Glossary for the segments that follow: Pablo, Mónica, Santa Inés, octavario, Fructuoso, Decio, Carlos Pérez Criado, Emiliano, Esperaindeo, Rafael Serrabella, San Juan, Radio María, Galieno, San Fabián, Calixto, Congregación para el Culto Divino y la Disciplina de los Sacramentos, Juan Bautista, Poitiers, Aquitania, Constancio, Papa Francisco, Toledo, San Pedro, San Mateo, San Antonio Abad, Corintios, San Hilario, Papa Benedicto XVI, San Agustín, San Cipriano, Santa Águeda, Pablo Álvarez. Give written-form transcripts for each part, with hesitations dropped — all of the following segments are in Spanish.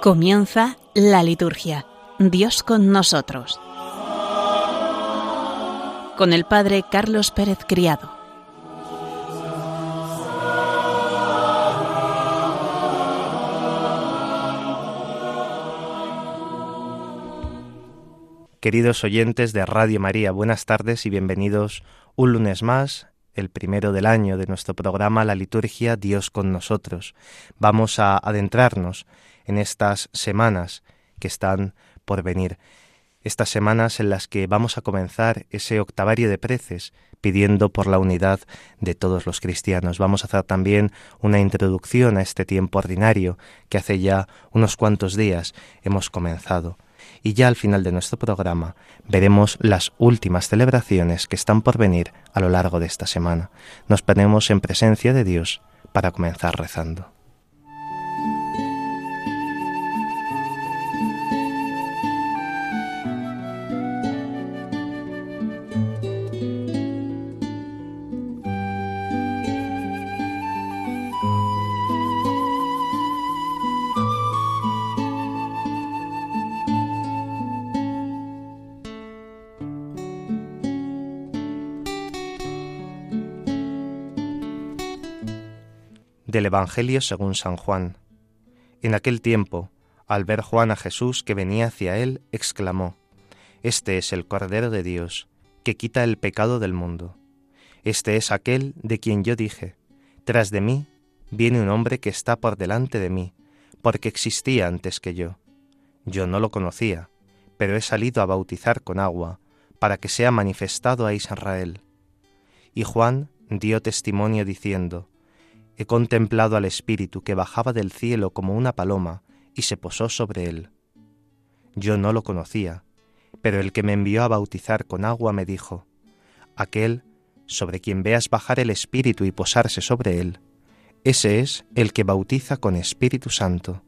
Comienza la liturgia. Dios con nosotros. Con el padre Carlos Pérez Criado. Queridos oyentes de Radio María, buenas tardes y bienvenidos un lunes más, el primero del año de nuestro programa La Liturgia, Dios con nosotros. Vamos a adentrarnos en estas semanas que están por venir. Estas semanas en las que vamos a comenzar ese octavario de preces, pidiendo por la unidad de todos los cristianos. Vamos a hacer también una introducción a este tiempo ordinario que hace ya unos cuantos días hemos comenzado. Y ya al final de nuestro programa veremos las últimas celebraciones que están por venir a lo largo de esta semana. Nos ponemos en presencia de Dios para comenzar rezando. Del Evangelio según San Juan. En aquel tiempo, al ver Juan a Jesús que venía hacia él, exclamó: «Este es el Cordero de Dios, que quita el pecado del mundo. Este es aquel de quien yo dije: tras de mí viene un hombre que está por delante de mí, porque existía antes que yo. Yo no lo conocía, pero he salido a bautizar con agua, para que sea manifestado a Israel». Y Juan dio testimonio diciendo: «He contemplado al Espíritu que bajaba del cielo como una paloma y se posó sobre él. Yo no lo conocía, pero el que me envió a bautizar con agua me dijo: aquel sobre quien veas bajar el Espíritu y posarse sobre él, ese es el que bautiza con Espíritu Santo.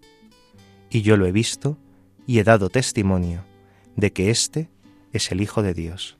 Y yo lo he visto y he dado testimonio de que este es el Hijo de Dios».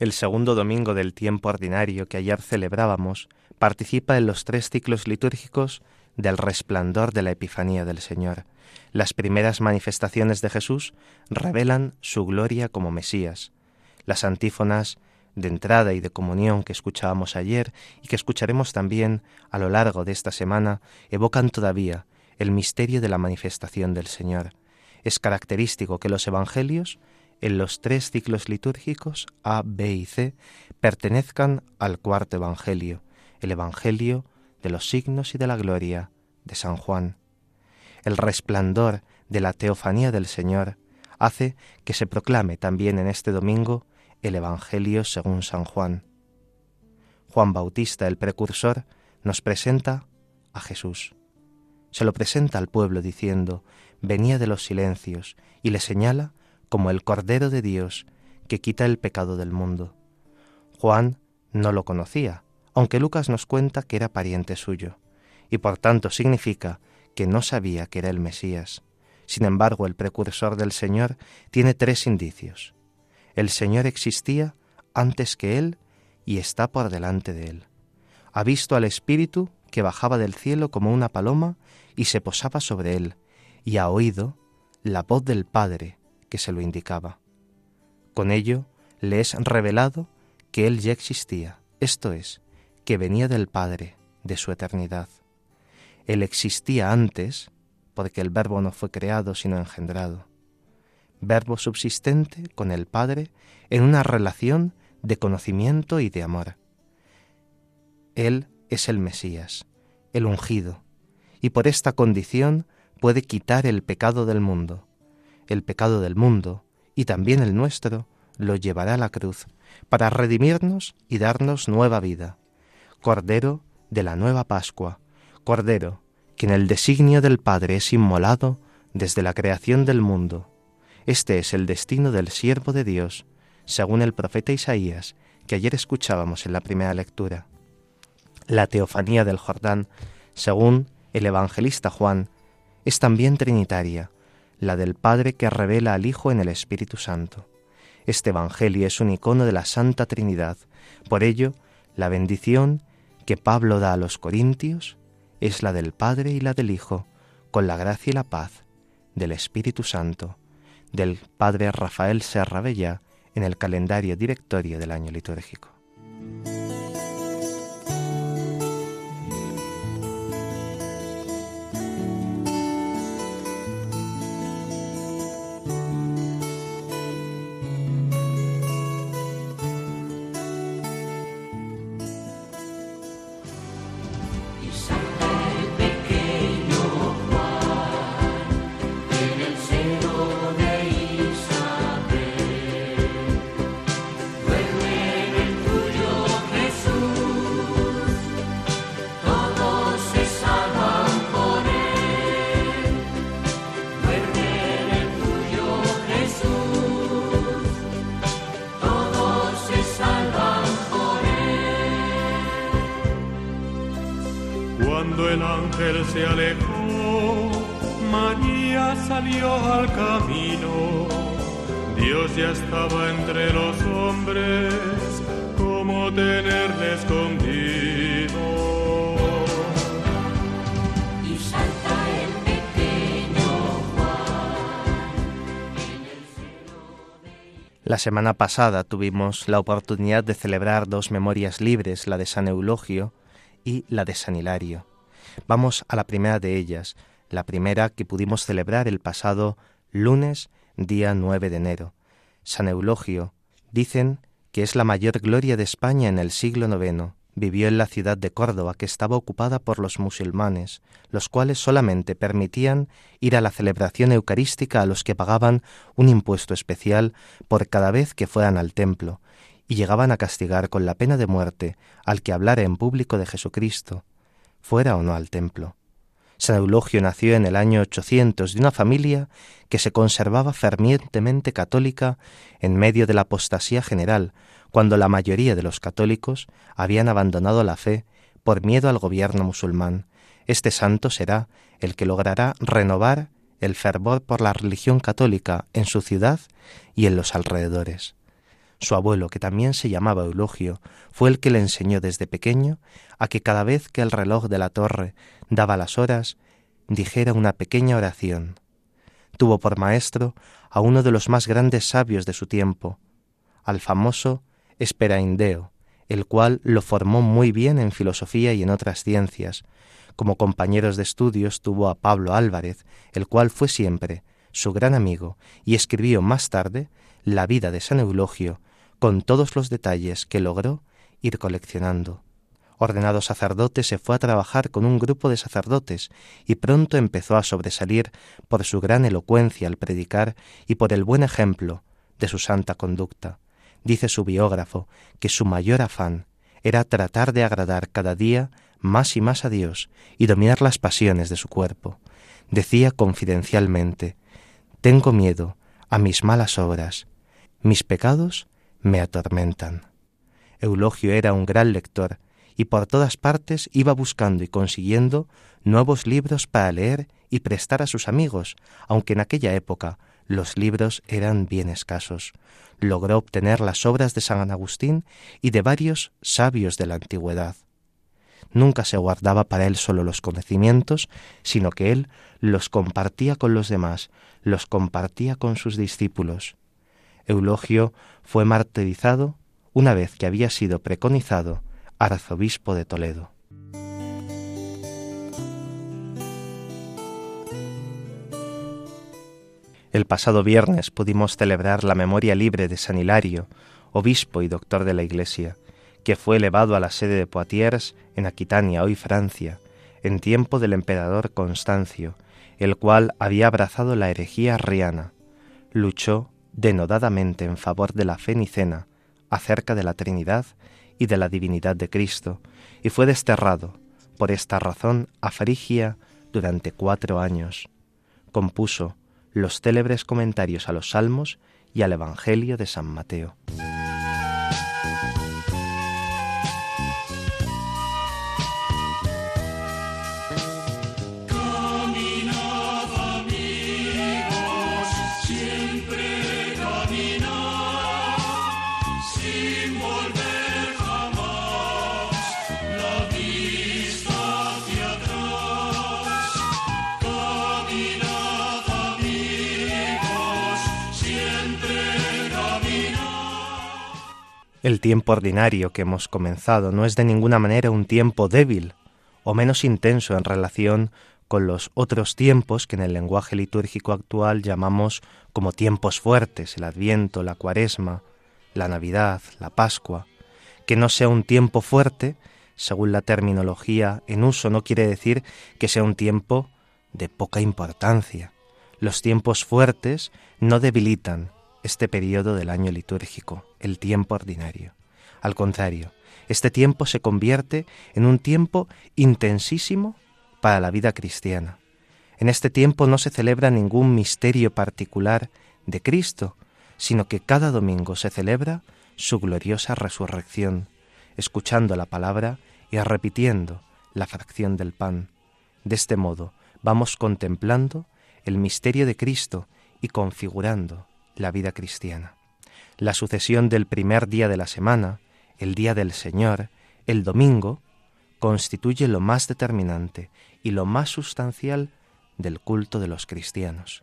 El segundo domingo del tiempo ordinario que ayer celebrábamos participa en los tres ciclos litúrgicos del resplandor de la Epifanía del Señor. Las primeras manifestaciones de Jesús revelan su gloria como Mesías. Las antífonas de entrada y de comunión que escuchábamos ayer y que escucharemos también a lo largo de esta semana evocan todavía el misterio de la manifestación del Señor. Es característico que los evangelios en los tres ciclos litúrgicos A, B y C pertenezcan al cuarto Evangelio, el Evangelio de los signos y de la gloria de San Juan. El resplandor de la teofanía del Señor hace que se proclame también en este domingo el Evangelio según San Juan. Juan Bautista, el precursor, nos presenta a Jesús. Se lo presenta al pueblo diciendo: venía de los silencios, y le señala como el Cordero de Dios que quita el pecado del mundo. Juan no lo conocía, aunque Lucas nos cuenta que era pariente suyo, y por tanto significa que no sabía que era el Mesías. Sin embargo, el precursor del Señor tiene tres indicios. El Señor existía antes que él y está por delante de él. Ha visto al Espíritu que bajaba del cielo como una paloma y se posaba sobre él, y ha oído la voz del Padre que se lo indicaba. Con ello le es revelado que él ya existía, esto es, que venía del Padre, de su eternidad. Él existía antes, porque el Verbo no fue creado sino engendrado. Verbo subsistente con el Padre en una relación de conocimiento y de amor. Él es el Mesías, el ungido, y por esta condición puede quitar el pecado del mundo. El pecado del mundo, y también el nuestro, lo llevará a la cruz, para redimirnos y darnos nueva vida. Cordero de la nueva Pascua, Cordero, que en el designio del Padre es inmolado desde la creación del mundo. Este es el destino del siervo de Dios, según el profeta Isaías, que ayer escuchábamos en la primera lectura. La Teofanía del Jordán, según el evangelista Juan, es también trinitaria, la del Padre que revela al Hijo en el Espíritu Santo. Este Evangelio es un icono de la Santa Trinidad. Por ello, la bendición que Pablo da a los Corintios es la del Padre y la del Hijo, con la gracia y la paz del Espíritu Santo, del Padre Rafael Serrabella, en el calendario directorio del año litúrgico. Se alejó, María salió al camino, Dios ya estaba entre los hombres, ¿cómo tenerle escondido? Y salta el pequeño Juan en el seno de... La semana pasada tuvimos la oportunidad de celebrar dos memorias libres, la de San Eulogio y la de San Hilario. Vamos a la primera de ellas, la primera que pudimos celebrar el pasado lunes, día 9 de enero. San Eulogio, dicen que es la mayor gloria de España en el siglo IX. Vivió en la ciudad de Córdoba, que estaba ocupada por los musulmanes, los cuales solamente permitían ir a la celebración eucarística a los que pagaban un impuesto especial por cada vez que fueran al templo, y llegaban a castigar con la pena de muerte al que hablara en público de Jesucristo, fuera o no al templo. San Eulogio nació en el año 800 de una familia que se conservaba fervientemente católica en medio de la apostasía general, cuando la mayoría de los católicos habían abandonado la fe por miedo al gobierno musulmán. Este santo será el que logrará renovar el fervor por la religión católica en su ciudad y en los alrededores. Su abuelo, que también se llamaba Eulogio, fue el que le enseñó desde pequeño a que cada vez que el reloj de la torre daba las horas, dijera una pequeña oración. Tuvo por maestro a uno de los más grandes sabios de su tiempo, al famoso Esperaindeo, el cual lo formó muy bien en filosofía y en otras ciencias. Como compañeros de estudios tuvo a Pablo Álvarez, el cual fue siempre su gran amigo y escribió más tarde la vida de San Eulogio, con todos los detalles que logró ir coleccionando. Ordenado sacerdote, se fue a trabajar con un grupo de sacerdotes y pronto empezó a sobresalir por su gran elocuencia al predicar y por el buen ejemplo de su santa conducta. Dice su biógrafo que su mayor afán era tratar de agradar cada día más y más a Dios y dominar las pasiones de su cuerpo. Decía confidencialmente: «Tengo miedo a mis malas obras, mis pecados me atormentan». Eulogio era un gran lector y por todas partes iba buscando y consiguiendo nuevos libros para leer y prestar a sus amigos, aunque en aquella época los libros eran bien escasos. Logró obtener las obras de San Agustín y de varios sabios de la antigüedad. Nunca se guardaba para él solo los conocimientos, sino que él los compartía con los demás, los compartía con sus discípulos. Eulogio fue martirizado una vez que había sido preconizado arzobispo de Toledo. El pasado viernes pudimos celebrar la memoria libre de San Hilario, obispo y doctor de la Iglesia, que fue elevado a la sede de Poitiers, en Aquitania, hoy Francia, en tiempo del emperador Constancio, el cual había abrazado la herejía arriana. Luchó denodadamente en favor de la fe nicena, acerca de la Trinidad y de la divinidad de Cristo, y fue desterrado, por esta razón, a Frigia durante 4 años. Compuso los célebres comentarios a los Salmos y al Evangelio de San Mateo. El tiempo ordinario que hemos comenzado no es de ninguna manera un tiempo débil o menos intenso en relación con los otros tiempos que en el lenguaje litúrgico actual llamamos como tiempos fuertes, el Adviento, la Cuaresma, la Navidad, la Pascua. Que no sea un tiempo fuerte, según la terminología en uso, no quiere decir que sea un tiempo de poca importancia. Los tiempos fuertes no debilitan este periodo del año litúrgico, el tiempo ordinario. Al contrario, este tiempo se convierte en un tiempo intensísimo para la vida cristiana. En este tiempo no se celebra ningún misterio particular de Cristo, sino que cada domingo se celebra su gloriosa resurrección, escuchando la palabra y repitiendo la fracción del pan. De este modo, vamos contemplando el misterio de Cristo y configurando la vida cristiana. La sucesión del primer día de la semana, el día del Señor, el domingo, constituye lo más determinante y lo más sustancial del culto de los cristianos.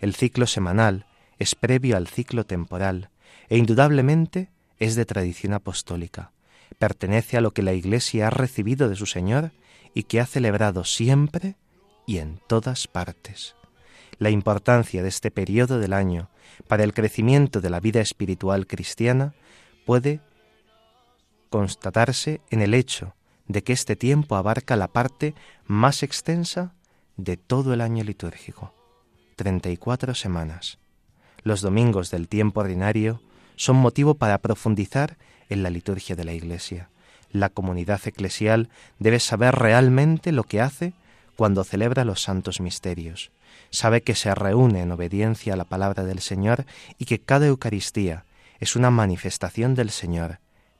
El ciclo semanal es previo al ciclo temporal e indudablemente es de tradición apostólica. Pertenece a lo que la Iglesia ha recibido de su Señor y que ha celebrado siempre y en todas partes. La importancia de este periodo del año para el crecimiento de la vida espiritual cristiana puede constatarse en el hecho de que este tiempo abarca la parte más extensa de todo el año litúrgico, 34 semanas. Los domingos del tiempo ordinario son motivo para profundizar en la liturgia de la Iglesia. La comunidad eclesial debe saber realmente lo que hace cuando celebra los santos misterios. Sabe que se reúne en obediencia a la palabra del Señor y que cada Eucaristía es una manifestación del Señor,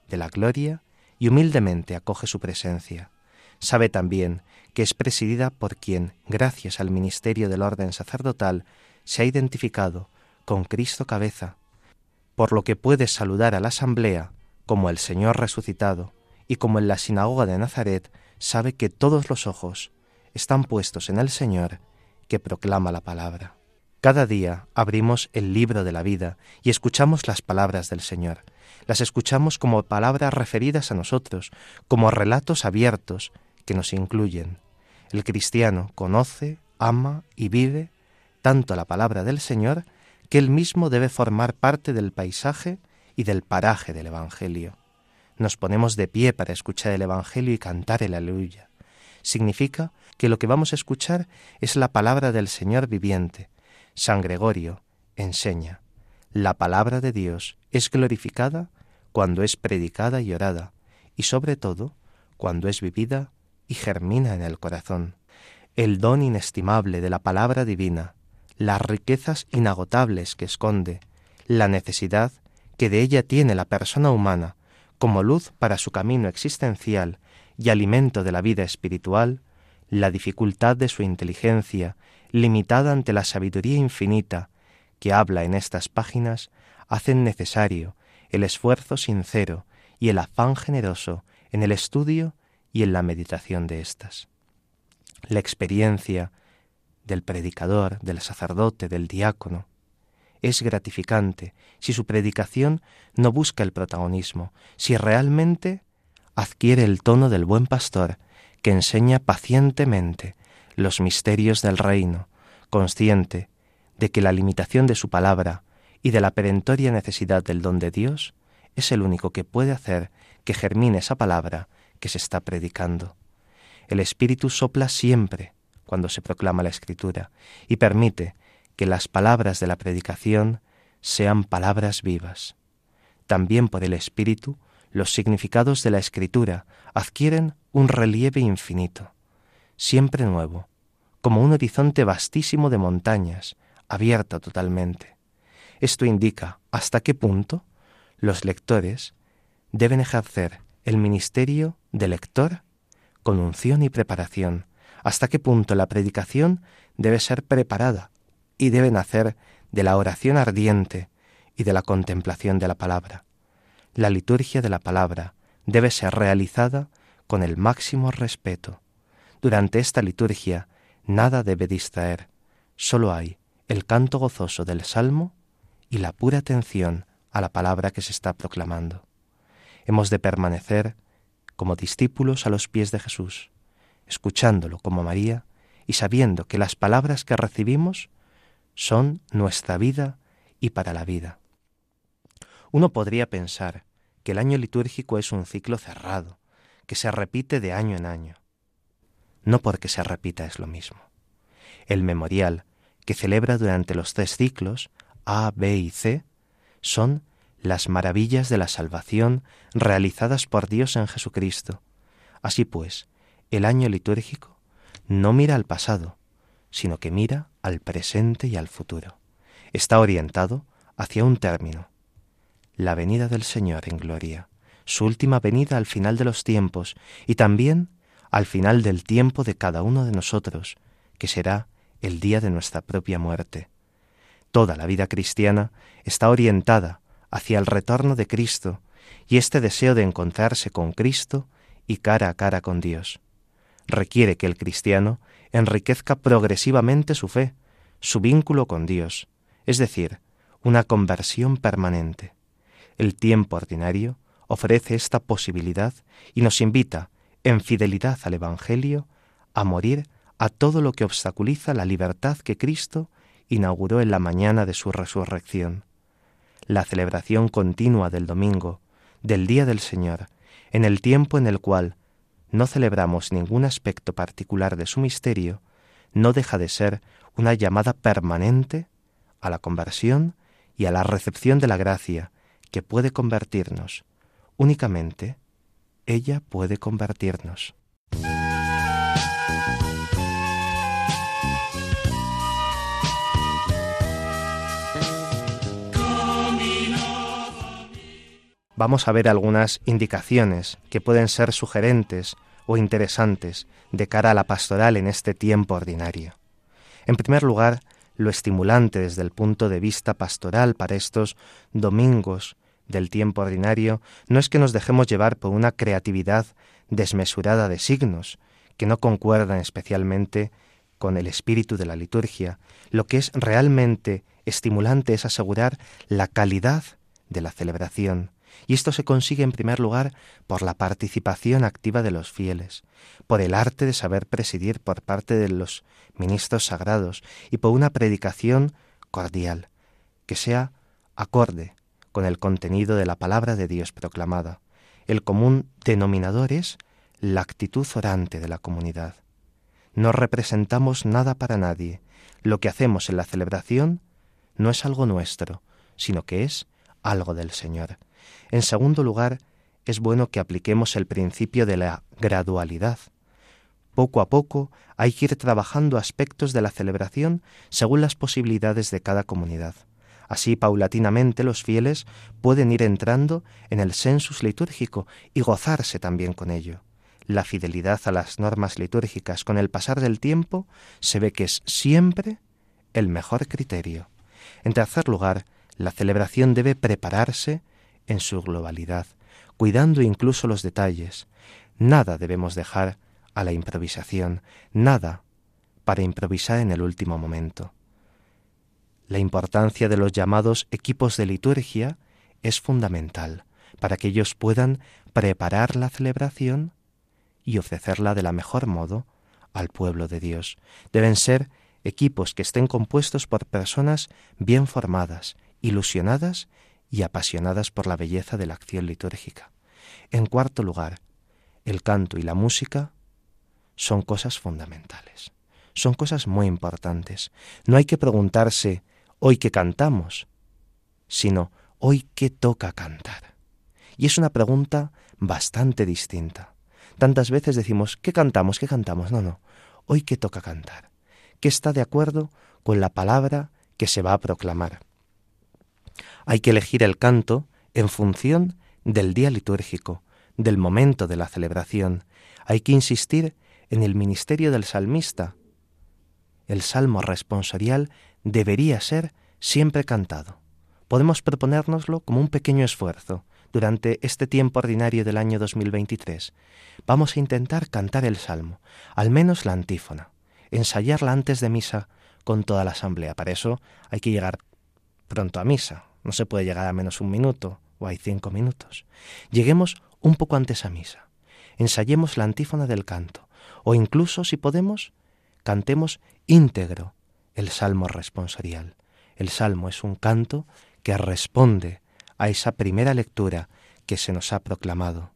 de la gloria, y humildemente acoge su presencia. Sabe también que es presidida por quien, gracias al ministerio del orden sacerdotal, se ha identificado con Cristo cabeza, por lo que puede saludar a la asamblea como el Señor resucitado, y como en la sinagoga de Nazaret sabe que todos los ojos están puestos en el Señor que proclama la palabra. Cada día abrimos el libro de la vida y escuchamos las palabras del Señor. Las escuchamos como palabras referidas a nosotros, como relatos abiertos que nos incluyen. El cristiano conoce, ama y vive tanto la palabra del Señor que él mismo debe formar parte del paisaje y del paraje del Evangelio. Nos ponemos de pie para escuchar el Evangelio y cantar el Aleluya. Significa que lo que vamos a escuchar es la palabra del Señor viviente. San Gregorio enseña: la palabra de Dios es glorificada cuando es predicada y orada, y sobre todo cuando es vivida y germina en el corazón. El don inestimable de la palabra divina, las riquezas inagotables que esconde, la necesidad que de ella tiene la persona humana como luz para su camino existencial y alimento de la vida espiritual, la dificultad de su inteligencia, limitada ante la sabiduría infinita que habla en estas páginas, hacen necesario el esfuerzo sincero y el afán generoso en el estudio y en la meditación de estas. La experiencia del predicador, del sacerdote, del diácono, es gratificante si su predicación no busca el protagonismo, si realmente adquiere el tono del buen pastor que enseña pacientemente los misterios del reino, consciente de que la limitación de su palabra y de la perentoria necesidad del don de Dios es el único que puede hacer que germine esa palabra que se está predicando. El Espíritu sopla siempre cuando se proclama la Escritura y permite que las palabras de la predicación sean palabras vivas. También por el Espíritu, los significados de la Escritura adquieren un relieve infinito, siempre nuevo, como un horizonte vastísimo de montañas, abierto totalmente. Esto indica hasta qué punto los lectores deben ejercer el ministerio de lector con unción y preparación, hasta qué punto la predicación debe ser preparada y deben hacer de la oración ardiente y de la contemplación de la palabra. La liturgia de la palabra debe ser realizada con el máximo respeto. Durante esta liturgia nada debe distraer, solo hay el canto gozoso del Salmo y la pura atención a la palabra que se está proclamando. Hemos de permanecer como discípulos a los pies de Jesús, escuchándolo como María y sabiendo que las palabras que recibimos son nuestra vida y para la vida. Uno podría pensar que el año litúrgico es un ciclo cerrado, que se repite de año en año. No porque se repita es lo mismo. El memorial, que celebra durante los 3 ciclos, A, B y C, son las maravillas de la salvación realizadas por Dios en Jesucristo. Así pues, el año litúrgico no mira al pasado, sino que mira al presente y al futuro. Está orientado hacia un término, la venida del Señor en gloria, su última venida al final de los tiempos y también al final del tiempo de cada uno de nosotros, que será el día de nuestra propia muerte. Toda la vida cristiana está orientada hacia el retorno de Cristo y este deseo de encontrarse con Cristo y cara a cara con Dios. Requiere que el cristiano enriquezca progresivamente su fe, su vínculo con Dios, es decir, una conversión permanente. El tiempo ordinario ofrece esta posibilidad y nos invita, en fidelidad al Evangelio, a morir a todo lo que obstaculiza la libertad que Cristo inauguró en la mañana de su resurrección. La celebración continua del domingo, del Día del Señor, en el tiempo en el cual no celebramos ningún aspecto particular de su misterio, no deja de ser una llamada permanente a la conversión y a la recepción de la gracia que puede convertirnos. Únicamente ella puede convertirnos. Vamos a ver algunas indicaciones que pueden ser sugerentes o interesantes de cara a la pastoral en este tiempo ordinario. En primer lugar, lo estimulante desde el punto de vista pastoral para estos domingos del tiempo ordinario no es que nos dejemos llevar por una creatividad desmesurada de signos que no concuerdan especialmente con el espíritu de la liturgia. Lo que es realmente estimulante es asegurar la calidad de la celebración. Y esto se consigue en primer lugar por la participación activa de los fieles, por el arte de saber presidir por parte de los ministros sagrados y por una predicación cordial, que sea acorde con el contenido de la palabra de Dios proclamada. El común denominador es la actitud orante de la comunidad. No representamos nada para nadie. Lo que hacemos en la celebración no es algo nuestro, sino que es algo del Señor. En segundo lugar, es bueno que apliquemos el principio de la gradualidad. Poco a poco hay que ir trabajando aspectos de la celebración según las posibilidades de cada comunidad. Así, paulatinamente, los fieles pueden ir entrando en el sensus litúrgico y gozarse también con ello. La fidelidad a las normas litúrgicas con el pasar del tiempo se ve que es siempre el mejor criterio. En tercer lugar, la celebración debe prepararse en su globalidad, cuidando incluso los detalles. Nada debemos dejar a la improvisación, nada para improvisar en el último momento. La importancia de los llamados equipos de liturgia es fundamental para que ellos puedan preparar la celebración y ofrecerla de la mejor modo al pueblo de Dios. Deben ser equipos que estén compuestos por personas bien formadas, ilusionadas y apasionadas por la belleza de la acción litúrgica. En cuarto lugar, el canto y la música son cosas fundamentales, son cosas muy importantes. No hay que preguntarse hoy qué cantamos, sino hoy qué toca cantar. Y es una pregunta bastante distinta. Tantas veces decimos, ¿qué cantamos? ¿Qué cantamos? No, no. Hoy qué toca cantar. ¿Qué está de acuerdo con la palabra que se va a proclamar? Hay que elegir el canto en función del día litúrgico, del momento de la celebración. Hay que insistir en el ministerio del salmista. El salmo responsorial debería ser siempre cantado. Podemos proponérnoslo como un pequeño esfuerzo. Durante este tiempo ordinario del año 2023, vamos a intentar cantar el salmo, al menos la antífona, ensayarla antes de misa con toda la asamblea. Para eso hay que llegar pronto a misa, no se puede llegar a menos un minuto o hay 5 minutos. Lleguemos un poco antes a misa, ensayemos la antífona del canto o incluso, si podemos, cantemos íntegro el salmo responsorial. El salmo es un canto que responde a esa primera lectura que se nos ha proclamado.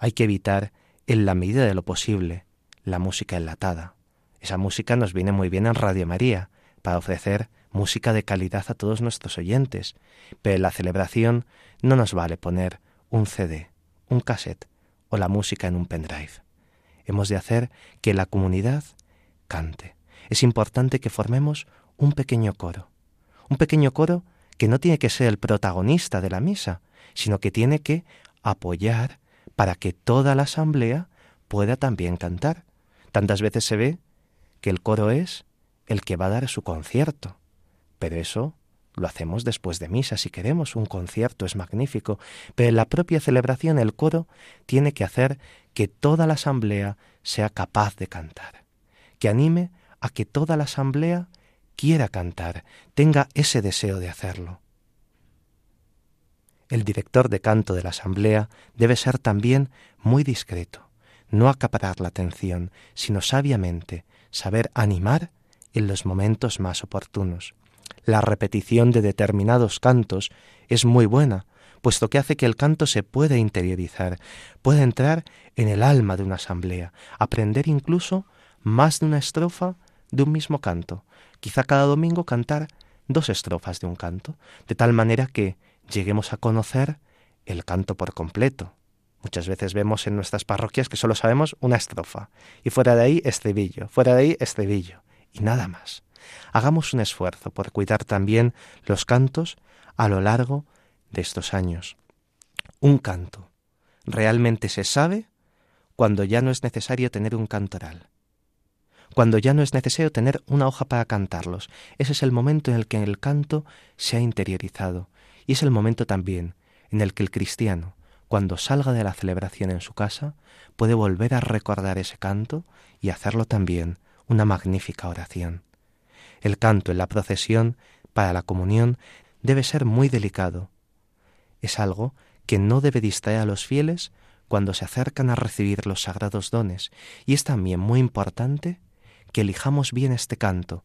Hay que evitar, en la medida de lo posible, la música enlatada. Esa música nos viene muy bien en Radio María, para ofrecer música de calidad a todos nuestros oyentes, pero en la celebración no nos vale poner un CD, un cassette o la música en un pendrive. Hemos de hacer que la comunidad cante. Es importante que formemos un pequeño coro que no tiene que ser el protagonista de la misa, sino que tiene que apoyar para que toda la asamblea pueda también cantar. Tantas veces se ve que el coro es el que va a dar su concierto, pero eso lo hacemos después de misa. Si queremos un concierto es magnífico, pero en la propia celebración el coro tiene que hacer que toda la asamblea sea capaz de cantar, que anime a que toda la asamblea quiera cantar, tenga ese deseo de hacerlo. El director de canto de la asamblea debe ser también muy discreto, no acaparar la atención, sino sabiamente saber animar en los momentos más oportunos. La repetición de determinados cantos es muy buena, puesto que hace que el canto se pueda interiorizar, pueda entrar en el alma de una asamblea, aprender incluso más de una estrofa de un mismo canto. Quizá cada domingo cantar 2 estrofas de un canto, de tal manera que lleguemos a conocer el canto por completo. Muchas veces vemos en nuestras parroquias que solo sabemos una estrofa, y fuera de ahí estribillo, y nada más. Hagamos un esfuerzo por cuidar también los cantos a lo largo de estos años. Un canto realmente se sabe cuando ya no es necesario tener un cantoral, cuando ya no es necesario tener una hoja para cantarlos. Ese es el momento en el que el canto se ha interiorizado, y es el momento también en el que el cristiano, cuando salga de la celebración en su casa, puede volver a recordar ese canto y hacerlo también una magnífica oración. El canto en la procesión para la comunión debe ser muy delicado. Es algo que no debe distraer a los fieles cuando se acercan a recibir los sagrados dones, y es también muy importante que elijamos bien este canto.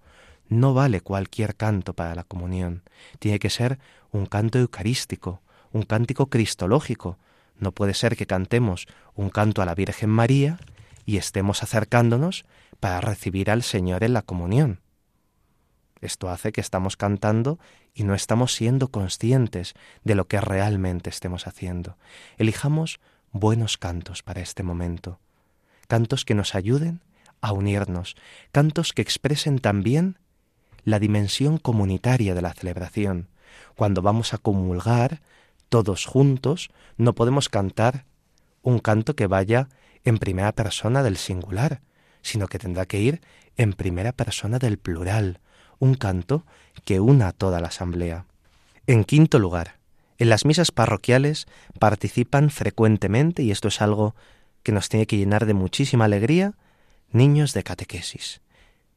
No vale cualquier canto para la comunión. Tiene que ser un canto eucarístico, un cántico cristológico. No puede ser que cantemos un canto a la Virgen María y estemos acercándonos para recibir al Señor en la comunión. Esto hace que estamos cantando y no estamos siendo conscientes de lo que realmente estemos haciendo. Elijamos buenos cantos para este momento. Cantos que nos ayuden a unirnos, cantos que expresen también la dimensión comunitaria de la celebración. Cuando vamos a comulgar todos juntos, no podemos cantar un canto que vaya en primera persona del singular, sino que tendrá que ir en primera persona del plural, un canto que una a toda la asamblea. En quinto lugar, en las misas parroquiales participan frecuentemente, y esto es algo que nos tiene que llenar de muchísima alegría, niños de catequesis,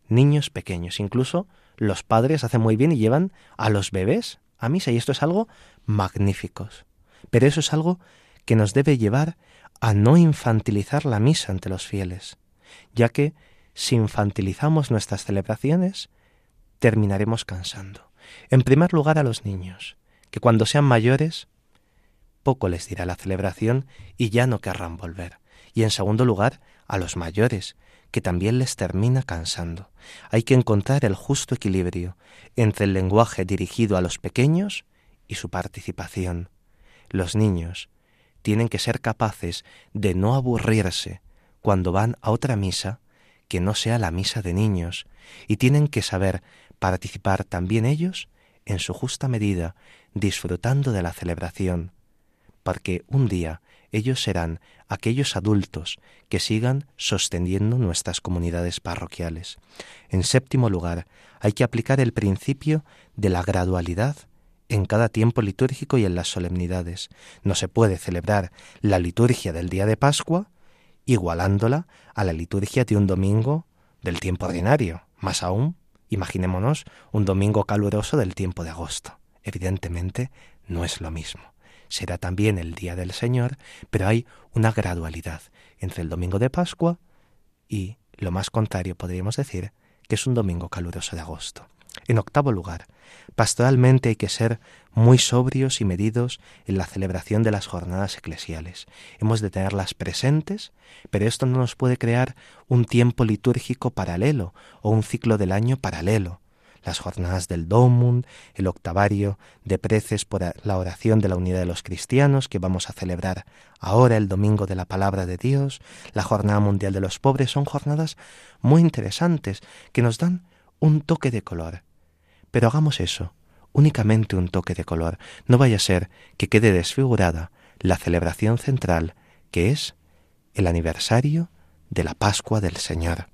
niños pequeños. Incluso los padres hacen muy bien y llevan a los bebés a misa, y esto es algo magnífico. Pero eso es algo que nos debe llevar a no infantilizar la misa ante los fieles, ya que si infantilizamos nuestras celebraciones, terminaremos cansando. en primer lugar a los niños, que cuando sean mayores poco les dirá la celebración y ya no querrán volver, y en segundo lugar a los mayores, que también les termina cansando. Hay que encontrar el justo equilibrio entre el lenguaje dirigido a los pequeños y su participación. Los niños tienen que ser capaces de no aburrirse cuando van a otra misa que no sea la misa de niños, y tienen que saber participar también ellos en su justa medida, disfrutando de la celebración, porque un día ellos serán aquellos adultos que sigan sosteniendo nuestras comunidades parroquiales. En séptimo lugar, hay que aplicar el principio de la gradualidad en cada tiempo litúrgico y en las solemnidades. No se puede celebrar la liturgia del día de Pascua igualándola a la liturgia de un domingo del tiempo ordinario. Más aún, imaginémonos un domingo caluroso del tiempo de agosto. Evidentemente, no es lo mismo. Será también el Día del Señor, pero hay una gradualidad entre el domingo de Pascua y, lo más contrario, podríamos decir, que es un domingo caluroso de agosto. En octavo lugar, pastoralmente hay que ser muy sobrios y medidos en la celebración de las jornadas eclesiales. Hemos de tenerlas presentes, pero esto no nos puede crear un tiempo litúrgico paralelo o un ciclo del año paralelo. Las jornadas del Domum, el octavario de preces por la oración de la unidad de los cristianos que vamos a celebrar ahora el domingo de la palabra de Dios, la jornada mundial de los pobres, son jornadas muy interesantes que nos dan un toque de color. Pero hagamos eso, únicamente un toque de color. No vaya a ser que quede desfigurada la celebración central, que es el aniversario de la Pascua del Señor.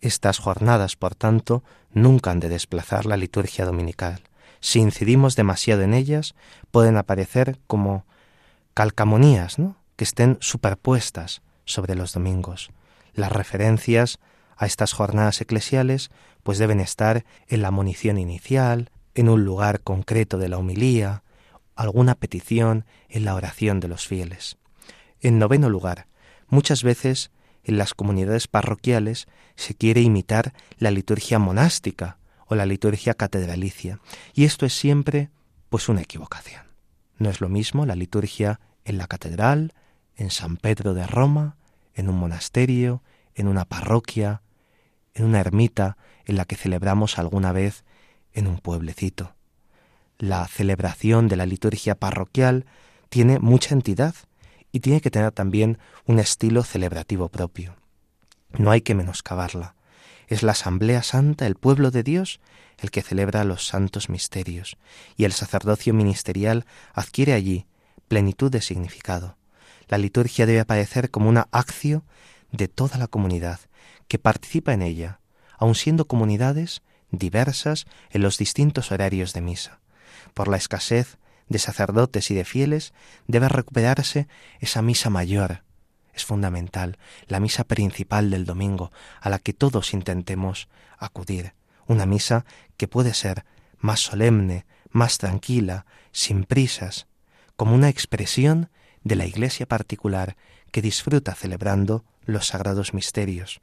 Estas jornadas, por tanto, nunca han de desplazar la liturgia dominical. Si incidimos demasiado en ellas, pueden aparecer como calcamonías, ¿no?, que estén superpuestas sobre los domingos. Las referencias a estas jornadas eclesiales pues deben estar en la monición inicial, en un lugar concreto de la homilía, alguna petición en la oración de los fieles. En noveno lugar, muchas veces en las comunidades parroquiales se quiere imitar la liturgia monástica o la liturgia catedralicia, y esto es siempre pues una equivocación. No es lo mismo la liturgia en la catedral, en San Pedro de Roma, en un monasterio, en una parroquia, en una ermita en la que celebramos alguna vez en un pueblecito. La celebración de la liturgia parroquial tiene mucha entidad y tiene que tener también un estilo celebrativo propio. No hay que menoscabarla. Es la Asamblea Santa, el pueblo de Dios, el que celebra los santos misterios, y el sacerdocio ministerial adquiere allí plenitud de significado. La liturgia debe aparecer como una acción de toda la comunidad que participa en ella, aun siendo comunidades diversas en los distintos horarios de misa. Por la escasez de sacerdotes y de fieles, debe recuperarse esa misa mayor. Es fundamental, la misa principal del domingo, a la que todos intentemos acudir. Una misa que puede ser más solemne, más tranquila, sin prisas, como una expresión de la Iglesia particular que disfruta celebrando los sagrados misterios.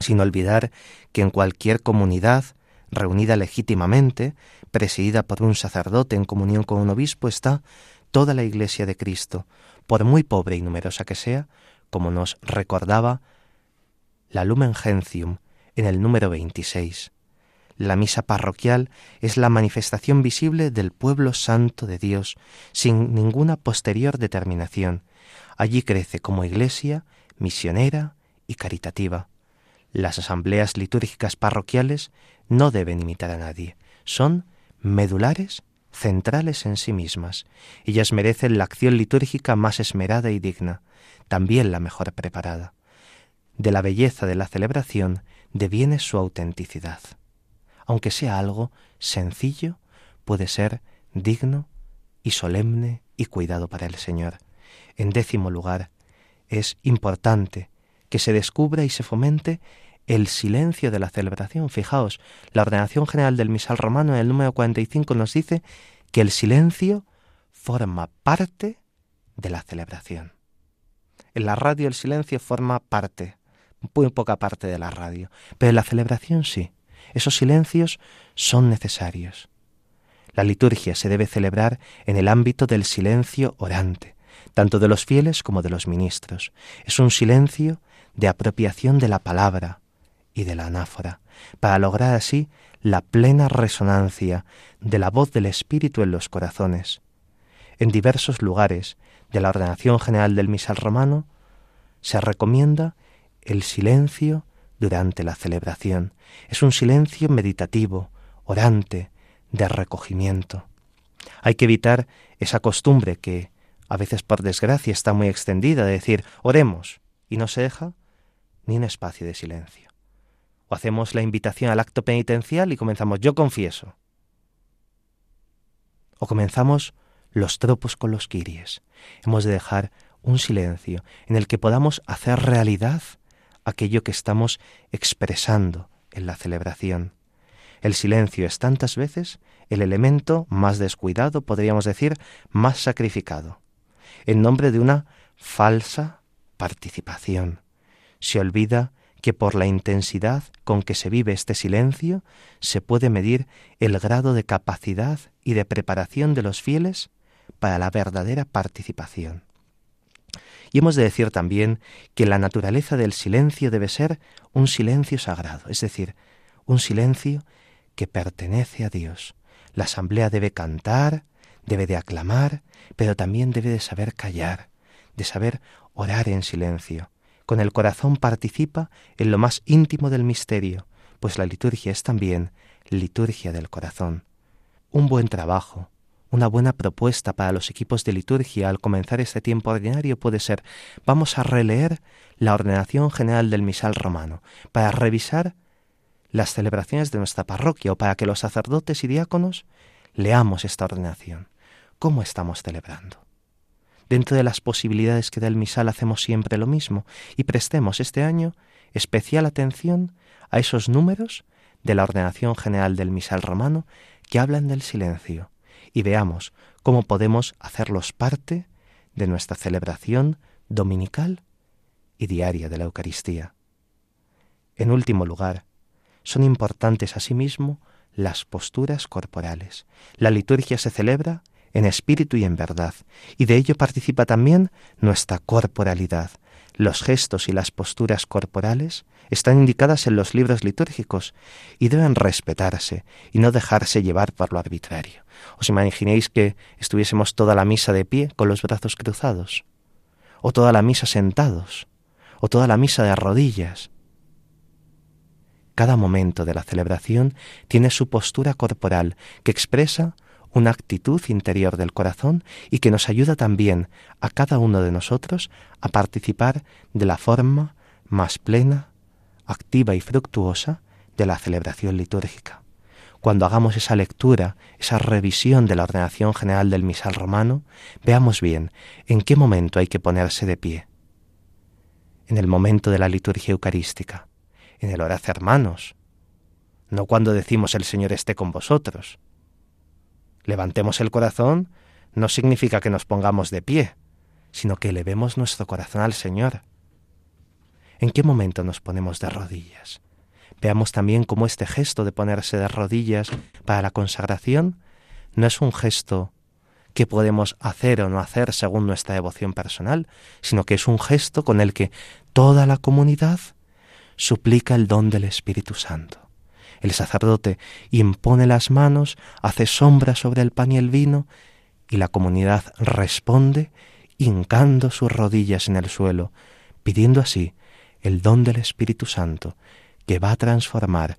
Sin olvidar que en cualquier comunidad reunida legítimamente, presidida por un sacerdote en comunión con un obispo, está toda la Iglesia de Cristo, por muy pobre y numerosa que sea, como nos recordaba la Lumen Gentium en el número 26. La misa parroquial es la manifestación visible del pueblo santo de Dios, sin ninguna posterior determinación. Allí crece como Iglesia misionera y caritativa. Las asambleas litúrgicas parroquiales no deben imitar a nadie. Son medulares, centrales en sí mismas. Ellas merecen la acción litúrgica más esmerada y digna, también la mejor preparada. De la belleza de la celebración deviene su autenticidad. Aunque sea algo sencillo, puede ser digno y solemne y cuidado para el Señor. En décimo lugar, es importante que se descubra y se fomente el silencio de la celebración. Fijaos, la ordenación general del misal romano en el número 45 nos dice que el silencio forma parte de la celebración. En la radio el silencio forma parte, muy poca parte de la radio, pero en la celebración sí. Esos silencios son necesarios. La liturgia se debe celebrar en el ámbito del silencio orante, tanto de los fieles como de los ministros. Es un silencio de apropiación de la palabra y de la anáfora, para lograr así la plena resonancia de la voz del Espíritu en los corazones. En diversos lugares de la ordenación general del misal romano se recomienda el silencio durante la celebración. Es un silencio meditativo, orante, de recogimiento. Hay que evitar esa costumbre que, a veces por desgracia, está muy extendida de decir «oremos» y no se deja ni un espacio de silencio. O hacemos la invitación al acto penitencial y comenzamos «yo confieso». O comenzamos los tropos con los kiries. Hemos de dejar un silencio en el que podamos hacer realidad aquello que estamos expresando en la celebración. El silencio es tantas veces el elemento más descuidado, podríamos decir, más sacrificado, en nombre de una falsa participación. Se olvida que por la intensidad con que se vive este silencio se puede medir el grado de capacidad y de preparación de los fieles para la verdadera participación. Y hemos de decir también que la naturaleza del silencio debe ser un silencio sagrado, es decir, un silencio que pertenece a Dios. La asamblea debe cantar, debe de aclamar, pero también debe de saber callar, de saber orar en silencio. Con el corazón participa en lo más íntimo del misterio, pues la liturgia es también liturgia del corazón. Un buen trabajo, una buena propuesta para los equipos de liturgia al comenzar este tiempo ordinario puede ser: vamos a releer la ordenación general del misal romano para revisar las celebraciones de nuestra parroquia, o para que los sacerdotes y diáconos leamos esta ordenación. ¿Cómo estamos celebrando? Dentro de las posibilidades que da el misal hacemos siempre lo mismo, y prestemos este año especial atención a esos números de la ordenación general del misal romano que hablan del silencio, y veamos cómo podemos hacerlos parte de nuestra celebración dominical y diaria de la Eucaristía. En último lugar, son importantes asimismo las posturas corporales. La liturgia se celebra en espíritu y en verdad, y de ello participa también nuestra corporalidad. Los gestos y las posturas corporales están indicadas en los libros litúrgicos y deben respetarse y no dejarse llevar por lo arbitrario. ¿Os imaginéis que estuviésemos toda la misa de pie con los brazos cruzados? ¿O toda la misa sentados? ¿O toda la misa de rodillas? Cada momento de la celebración tiene su postura corporal, que expresa una actitud interior del corazón y que nos ayuda también a cada uno de nosotros a participar de la forma más plena, activa y fructuosa de la celebración litúrgica. Cuando hagamos esa lectura, esa revisión de la ordenación general del misal romano, veamos bien en qué momento hay que ponerse de pie. En el momento de la liturgia eucarística, en el orar hermanos, no cuando decimos el Señor esté con vosotros. Levantemos el corazón no significa que nos pongamos de pie, sino que elevemos nuestro corazón al Señor. ¿En qué momento nos ponemos de rodillas? Veamos también cómo este gesto de ponerse de rodillas para la consagración no es un gesto que podemos hacer o no hacer según nuestra devoción personal, sino que es un gesto con el que toda la comunidad suplica el don del Espíritu Santo. El sacerdote impone las manos, hace sombra sobre el pan y el vino, y la comunidad responde hincando sus rodillas en el suelo, pidiendo así el don del Espíritu Santo, que va a transformar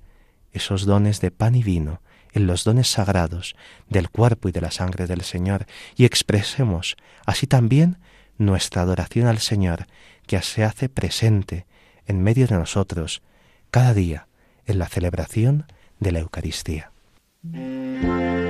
esos dones de pan y vino en los dones sagrados del cuerpo y de la sangre del Señor, y expresemos así también nuestra adoración al Señor, que se hace presente en medio de nosotros cada día en la celebración de la Eucaristía. Amen.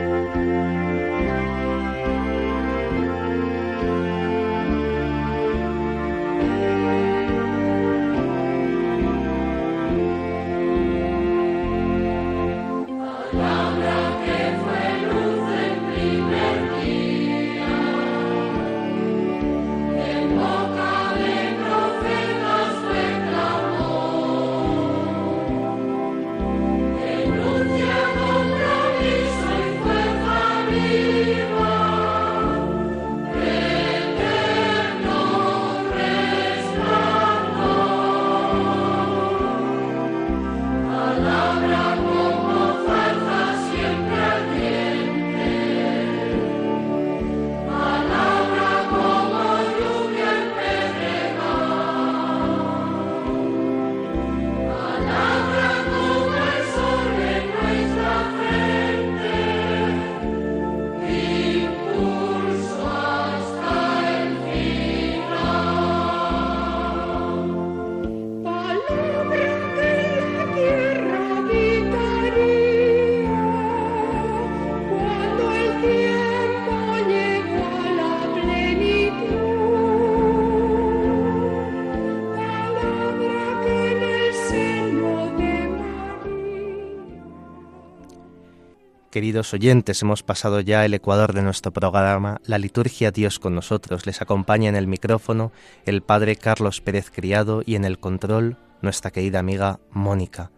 Queridos oyentes, hemos pasado ya el ecuador de nuestro programa, La Liturgia Dios con Nosotros. Les acompaña en el micrófono el Padre Carlos Pérez Criado y en el control nuestra querida amiga Mónica.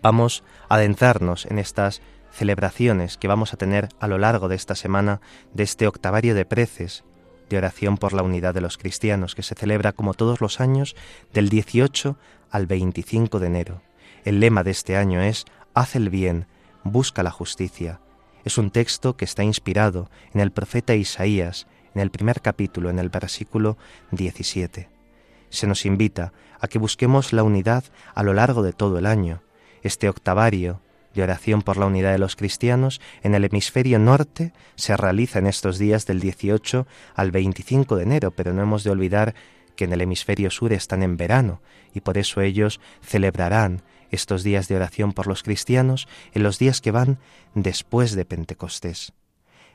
Vamos a adentrarnos en estas celebraciones que vamos a tener a lo largo de esta semana de este octavario de preces de oración por la unidad de los cristianos, que se celebra como todos los años del 18 al 25 de enero. El lema de este año es «Haz el bien, busca la justicia». Es un texto que está inspirado en el profeta Isaías, en el primer capítulo, en el versículo 17. Se nos invita a que busquemos la unidad a lo largo de todo el año. Este octavario de oración por la unidad de los cristianos en el hemisferio norte se realiza en estos días del 18 al 25 de enero, pero no hemos de olvidar que en el hemisferio sur están en verano y por eso ellos celebrarán estos días de oración por los cristianos en los días que van después de Pentecostés.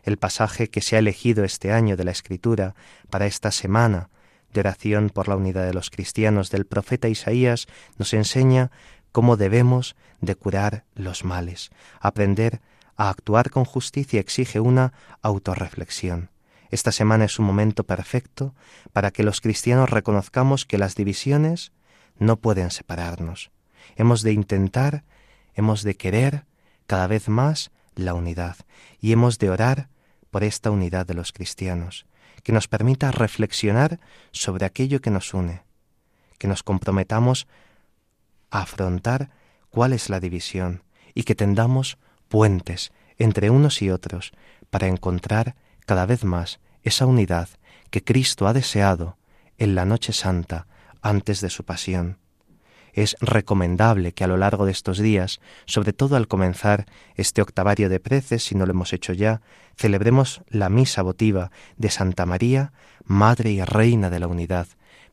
El pasaje que se ha elegido este año de la Escritura para esta semana de oración por la unidad de los cristianos del profeta Isaías nos enseña cómo debemos de curar los males. Aprender a actuar con justicia exige una autorreflexión. Esta semana es un momento perfecto para que los cristianos reconozcamos que las divisiones no pueden separarnos. Hemos de intentar, hemos de querer cada vez más la unidad y hemos de orar por esta unidad de los cristianos, que nos permita reflexionar sobre aquello que nos une, que nos comprometamos a afrontar cuál es la división y que tendamos puentes entre unos y otros para encontrar cada vez más esa unidad que Cristo ha deseado en la Noche Santa antes de su pasión. Es recomendable que a lo largo de estos días, sobre todo al comenzar este octavario de preces, si no lo hemos hecho ya, celebremos la misa votiva de Santa María, Madre y Reina de la Unidad,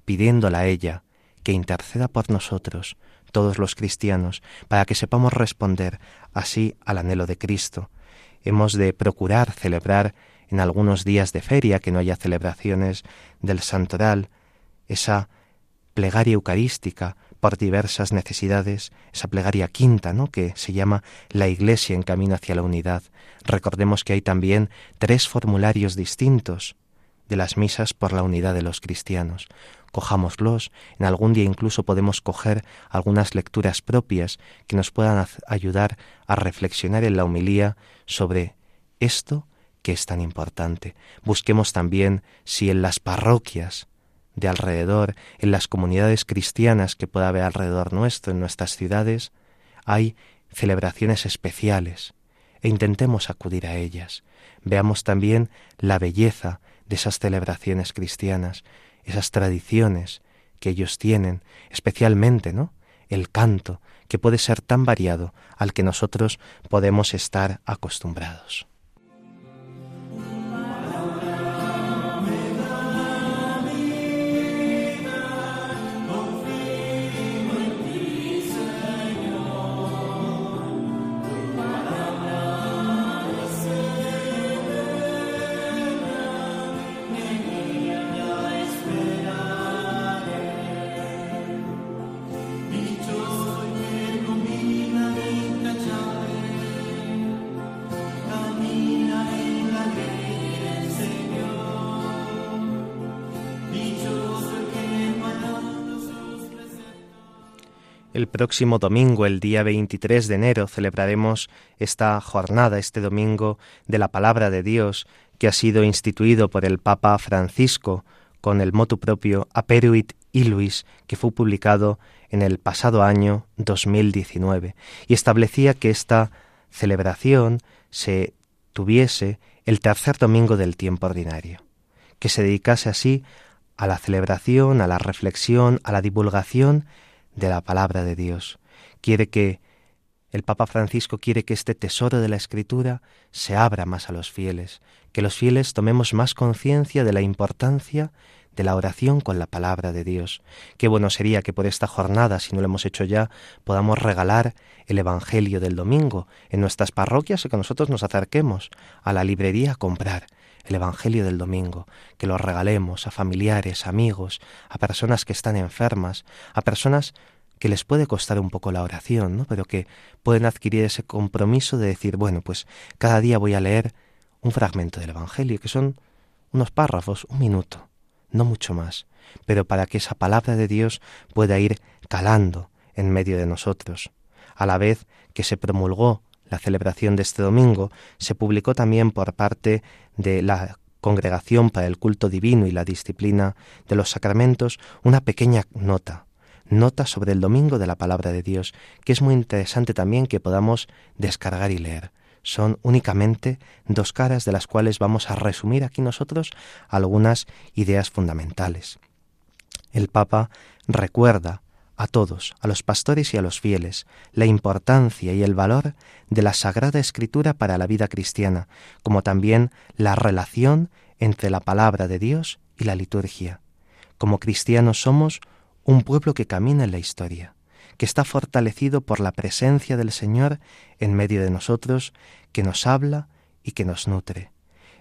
pidiéndola a ella que interceda por nosotros, todos los cristianos, para que sepamos responder así al anhelo de Cristo. Hemos de procurar celebrar en algunos días de feria, que no haya celebraciones del Santoral, esa plegaria eucarística por diversas necesidades, esa plegaria quinta, ¿no?, que se llama La Iglesia en camino hacia la unidad. Recordemos que hay también 3 formularios distintos de las misas por la unidad de los cristianos. Cojámoslos, en algún día incluso podemos coger algunas lecturas propias que nos puedan ayudar a reflexionar en la homilía sobre esto que es tan importante. Busquemos también si en las parroquias de alrededor, en las comunidades cristianas que pueda haber alrededor nuestro, en nuestras ciudades, hay celebraciones especiales e intentemos acudir a ellas. Veamos también la belleza de esas celebraciones cristianas, esas tradiciones que ellos tienen, especialmente, ¿no?, el canto, que puede ser tan variado al que nosotros podemos estar acostumbrados. El próximo domingo, el día 23 de enero, celebraremos esta jornada, este domingo de la Palabra de Dios, que ha sido instituido por el Papa Francisco con el motu propio Aperuit Iluis, que fue publicado en el pasado año 2019 y establecía que esta celebración se tuviese el tercer domingo del tiempo ordinario, que se dedicase así a la celebración, a la reflexión, a la divulgación de la Palabra de Dios. El Papa Francisco quiere que este tesoro de la Escritura se abra más a los fieles, que los fieles tomemos más conciencia de la importancia de la oración con la Palabra de Dios. Qué bueno sería que por esta jornada, si no lo hemos hecho ya, podamos regalar el Evangelio del domingo en nuestras parroquias o que nosotros nos acerquemos a la librería a comprar el Evangelio del domingo, que lo regalemos a familiares, amigos, a personas que están enfermas, a personas que les puede costar un poco la oración, ¿no? Pero que pueden adquirir ese compromiso de decir, bueno, pues cada día voy a leer un fragmento del Evangelio, que son unos párrafos, un minuto, no mucho más, pero para que esa palabra de Dios pueda ir calando en medio de nosotros. A la vez que se promulgó la celebración de este domingo, se publicó también por parte de la Congregación para el Culto Divino y la Disciplina de los Sacramentos una pequeña nota sobre el domingo de la palabra de Dios, que es muy interesante también que podamos descargar y leer. Son únicamente 2 caras de las cuales vamos a resumir aquí nosotros algunas ideas fundamentales. El Papa recuerda a todos, a los pastores y a los fieles, la importancia y el valor de la Sagrada Escritura para la vida cristiana, como también la relación entre la palabra de Dios y la liturgia. Como cristianos somos un pueblo que camina en la historia, que está fortalecido por la presencia del Señor en medio de nosotros, que nos habla y que nos nutre.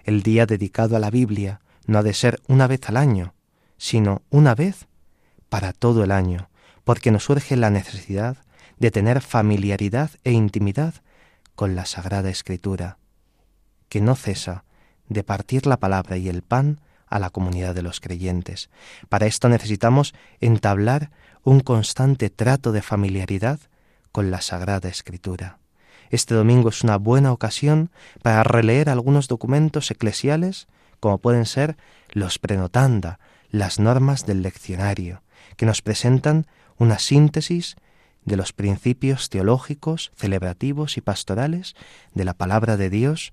El día dedicado a la Biblia no ha de ser una vez al año, sino una vez para todo el año, porque nos surge la necesidad de tener familiaridad e intimidad con la Sagrada Escritura, que no cesa de partir la palabra y el pan a la comunidad de los creyentes. Para esto necesitamos entablar un constante trato de familiaridad con la Sagrada Escritura. Este domingo es una buena ocasión para releer algunos documentos eclesiales, como pueden ser los prenotanda, las normas del leccionario, que nos presentan una síntesis de los principios teológicos, celebrativos y pastorales de la palabra de Dios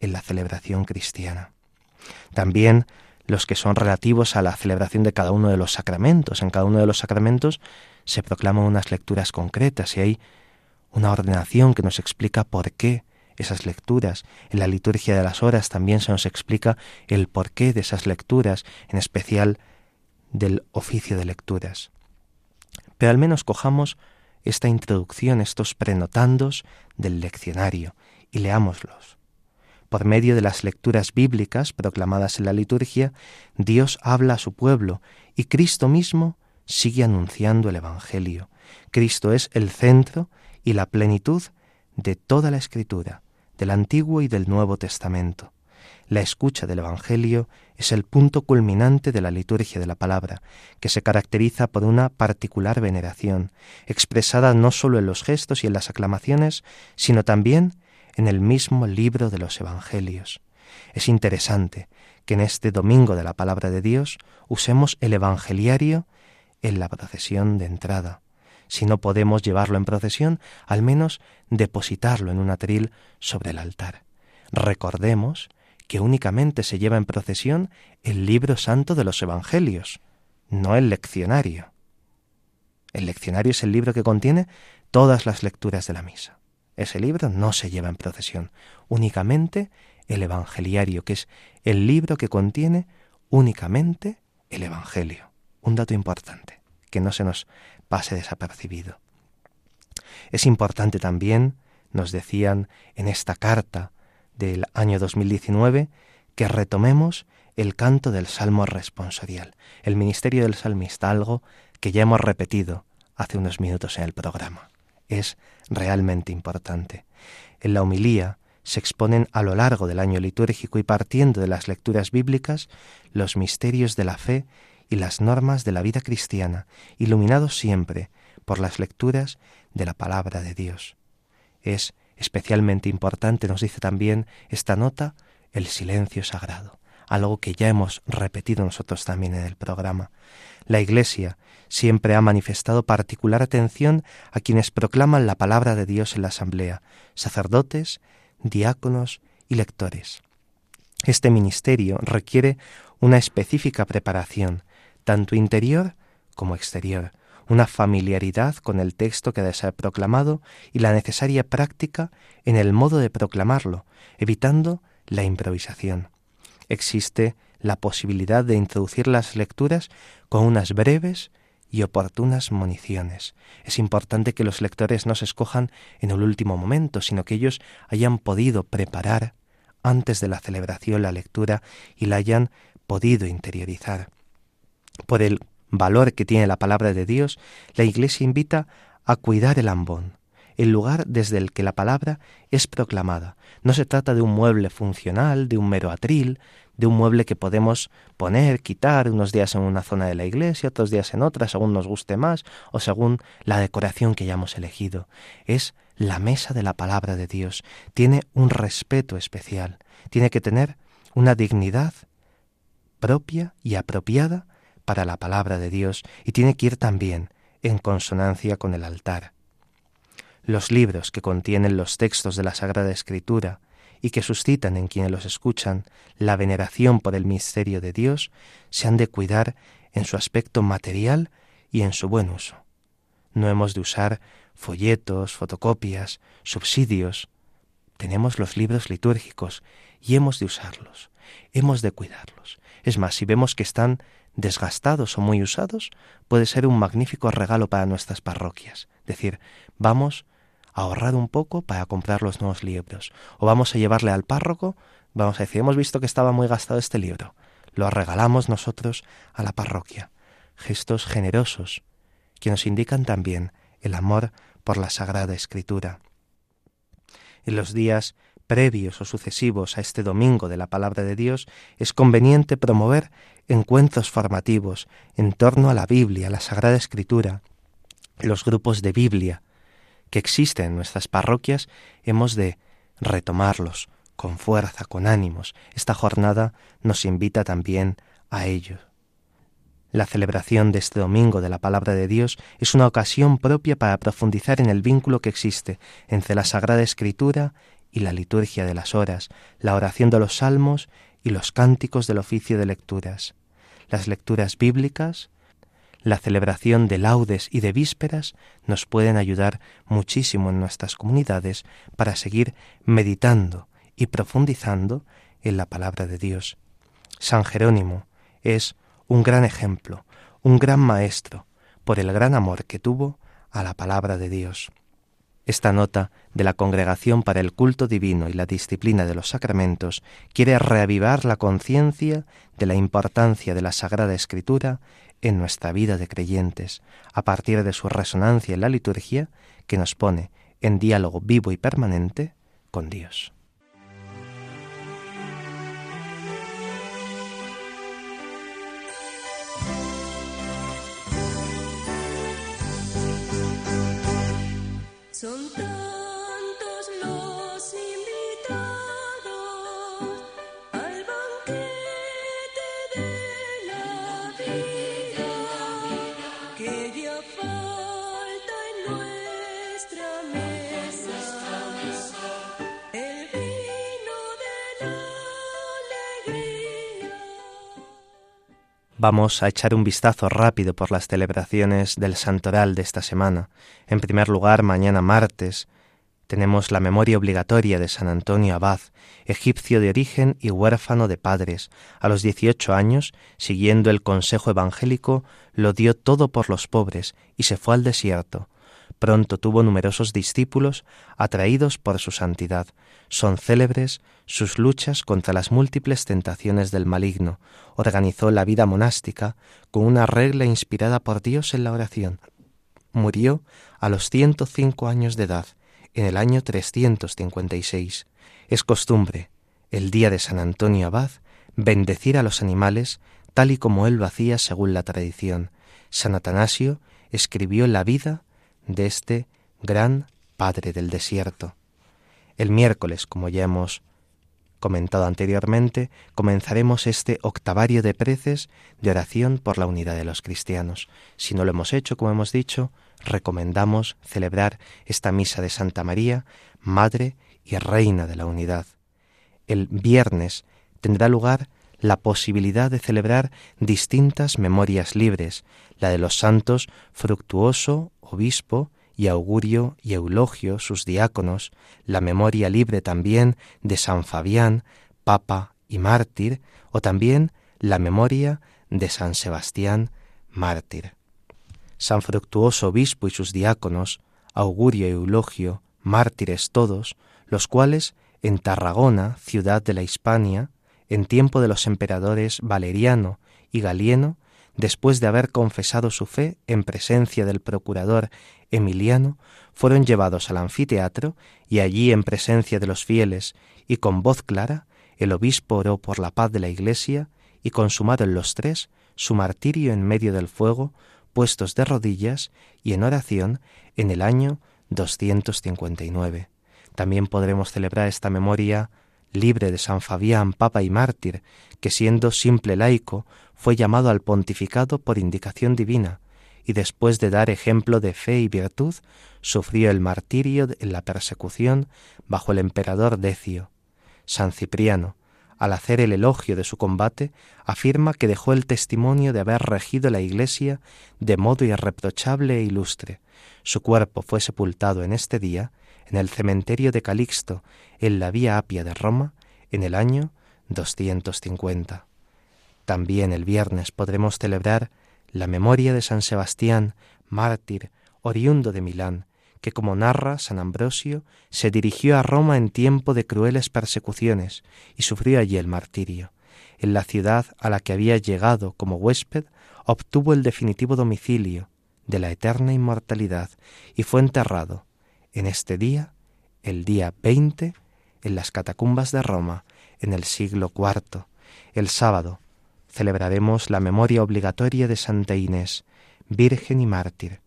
en la celebración cristiana. También los que son relativos a la celebración de cada uno de los sacramentos. En cada uno de los sacramentos se proclaman unas lecturas concretas y hay una ordenación que nos explica por qué esas lecturas. En la liturgia de las horas también se nos explica el porqué de esas lecturas, en especial del oficio de lecturas. Pero al menos cojamos esta introducción, estos prenotandos del leccionario, y leámoslos. Por medio de las lecturas bíblicas proclamadas en la liturgia, Dios habla a su pueblo y Cristo mismo sigue anunciando el Evangelio. Cristo es el centro y la plenitud de toda la Escritura, del Antiguo y del Nuevo Testamento. La escucha del Evangelio es el punto culminante de la liturgia de la palabra, que se caracteriza por una particular veneración, expresada no solo en los gestos y en las aclamaciones, sino también en el mismo libro de los Evangelios. Es interesante que en este domingo de la palabra de Dios usemos el evangeliario en la procesión de entrada. Si no podemos llevarlo en procesión, al menos depositarlo en un atril sobre el altar. Recordemos que únicamente se lleva en procesión el libro santo de los Evangelios, no el leccionario. El leccionario es el libro que contiene todas las lecturas de la misa. Ese libro no se lleva en procesión, únicamente el evangeliario, que es el libro que contiene únicamente el Evangelio. Un dato importante, que no se nos pase desapercibido. Es importante también, nos decían en esta carta del año 2019, que retomemos el canto del Salmo responsorial, el ministerio del salmista, algo que ya hemos repetido hace unos minutos en el programa. Es realmente importante. En la homilía se exponen a lo largo del año litúrgico y partiendo de las lecturas bíblicas los misterios de la fe y las normas de la vida cristiana, iluminados siempre por las lecturas de la palabra de Dios. Es especialmente importante, nos dice también esta nota, el silencio sagrado, algo que ya hemos repetido nosotros también en el programa. La Iglesia siempre ha manifestado particular atención a quienes proclaman la palabra de Dios en la asamblea, sacerdotes, diáconos y lectores. Este ministerio requiere una específica preparación, tanto interior como exterior, una familiaridad con el texto que ha de ser proclamado y la necesaria práctica en el modo de proclamarlo, evitando la improvisación. Existe la posibilidad de introducir las lecturas con unas breves y oportunas moniciones. Es importante que los lectores no se escojan en el último momento, sino que ellos hayan podido preparar antes de la celebración la lectura y la hayan podido interiorizar. Por el valor que tiene la palabra de Dios, la Iglesia invita a cuidar el ambón, el lugar desde el que la palabra es proclamada. No se trata de un mueble funcional, de un mero atril, de un mueble que podemos poner, quitar, unos días en una zona de la iglesia, otros días en otra, según nos guste más o según la decoración que hayamos elegido. Es la mesa de la palabra de Dios. Tiene un respeto especial, tiene que tener una dignidad propia y apropiada para la palabra de Dios y tiene que ir también en consonancia con el altar. Los libros que contienen los textos de la Sagrada Escritura y que suscitan en quienes los escuchan la veneración por el misterio de Dios, se han de cuidar en su aspecto material y en su buen uso. No hemos de usar folletos, fotocopias, subsidios. Tenemos los libros litúrgicos y hemos de usarlos, hemos de cuidarlos. Es más, si vemos que están desgastados o muy usados, puede ser un magnífico regalo para nuestras parroquias. Es decir, vamos a ahorrar un poco para comprar los nuevos libros, o vamos a llevarle al párroco, vamos a decir, hemos visto que estaba muy gastado este libro, lo regalamos nosotros a la parroquia. Gestos generosos que nos indican también el amor por la Sagrada Escritura. En los días previos o sucesivos a este domingo de la palabra de Dios, es conveniente promover encuentros formativos en torno a la Biblia, la Sagrada Escritura. Los grupos de Biblia que existen en nuestras parroquias hemos de retomarlos con fuerza, con ánimos. Esta jornada nos invita también a ello. La celebración de este domingo de la palabra de Dios es una ocasión propia para profundizar en el vínculo que existe entre la Sagrada Escritura y la liturgia de las horas, la oración de los salmos y los cánticos del oficio de lecturas, las lecturas bíblicas. La celebración de laudes y de vísperas nos pueden ayudar muchísimo en nuestras comunidades para seguir meditando y profundizando en la palabra de Dios. San Jerónimo es un gran ejemplo, un gran maestro, por el gran amor que tuvo a la palabra de Dios. Esta nota de la Congregación para el Culto Divino y la Disciplina de los Sacramentos quiere reavivar la conciencia de la importancia de la Sagrada Escritura en nuestra vida de creyentes, a partir de su resonancia en la liturgia que nos pone en diálogo vivo y permanente con Dios. Vamos a echar un vistazo rápido por las celebraciones del Santoral de esta semana. En primer lugar, mañana martes, tenemos la memoria obligatoria de San Antonio Abad, egipcio de origen y huérfano de padres. A los 18 años, siguiendo el consejo evangélico, lo dio todo por los pobres y se fue al desierto. Pronto tuvo numerosos discípulos atraídos por su santidad. Son célebres sus luchas contra las múltiples tentaciones del maligno. Organizó la vida monástica con una regla inspirada por Dios en la oración. Murió a los 105 años de edad, en el año 356. Es costumbre, el día de San Antonio Abad, bendecir a los animales tal y como él lo hacía según la tradición. San Atanasio escribió la vida de este gran padre del desierto. El miércoles, como ya hemos comentado anteriormente, comenzaremos este octavario de preces de oración por la unidad de los cristianos. Si no lo hemos hecho, como hemos dicho, recomendamos celebrar esta misa de Santa María, Madre y Reina de la Unidad. El viernes tendrá lugar la posibilidad de celebrar distintas memorias libres, la de los santos Fructuoso, obispo, y Augurio y Eulogio, sus diáconos, la memoria libre también de San Fabián, papa y mártir, o también la memoria de San Sebastián, mártir. San Fructuoso, obispo, y sus diáconos, Augurio y Eulogio, mártires todos, los cuales en Tarragona, ciudad de la Hispania, en tiempo de los emperadores Valeriano y Galieno, después de haber confesado su fe en presencia del procurador Emiliano, fueron llevados al anfiteatro y allí, en presencia de los fieles y con voz clara, el obispo oró por la paz de la Iglesia y consumaron los tres su martirio en medio del fuego, puestos de rodillas y en oración en el año 259. También podremos celebrar esta memoria libre de San Fabián, papa y mártir, que siendo simple laico fue llamado al pontificado por indicación divina y después de dar ejemplo de fe y virtud sufrió el martirio en la persecución bajo el emperador Decio. San Cipriano, al hacer el elogio de su combate, afirma que dejó el testimonio de haber regido la Iglesia de modo irreprochable e ilustre. Su cuerpo fue sepultado en este día en el cementerio de Calixto, en la Vía Appia de Roma, en el año 250. También el viernes podremos celebrar la memoria de San Sebastián, mártir, oriundo de Milán, que, como narra San Ambrosio, se dirigió a Roma en tiempo de crueles persecuciones y sufrió allí el martirio. En la ciudad a la que había llegado como huésped, obtuvo el definitivo domicilio de la eterna inmortalidad y fue enterrado en este día, el día 20, en las catacumbas de Roma, en el siglo IV. El sábado celebraremos la memoria obligatoria de Santa Inés, virgen y mártir.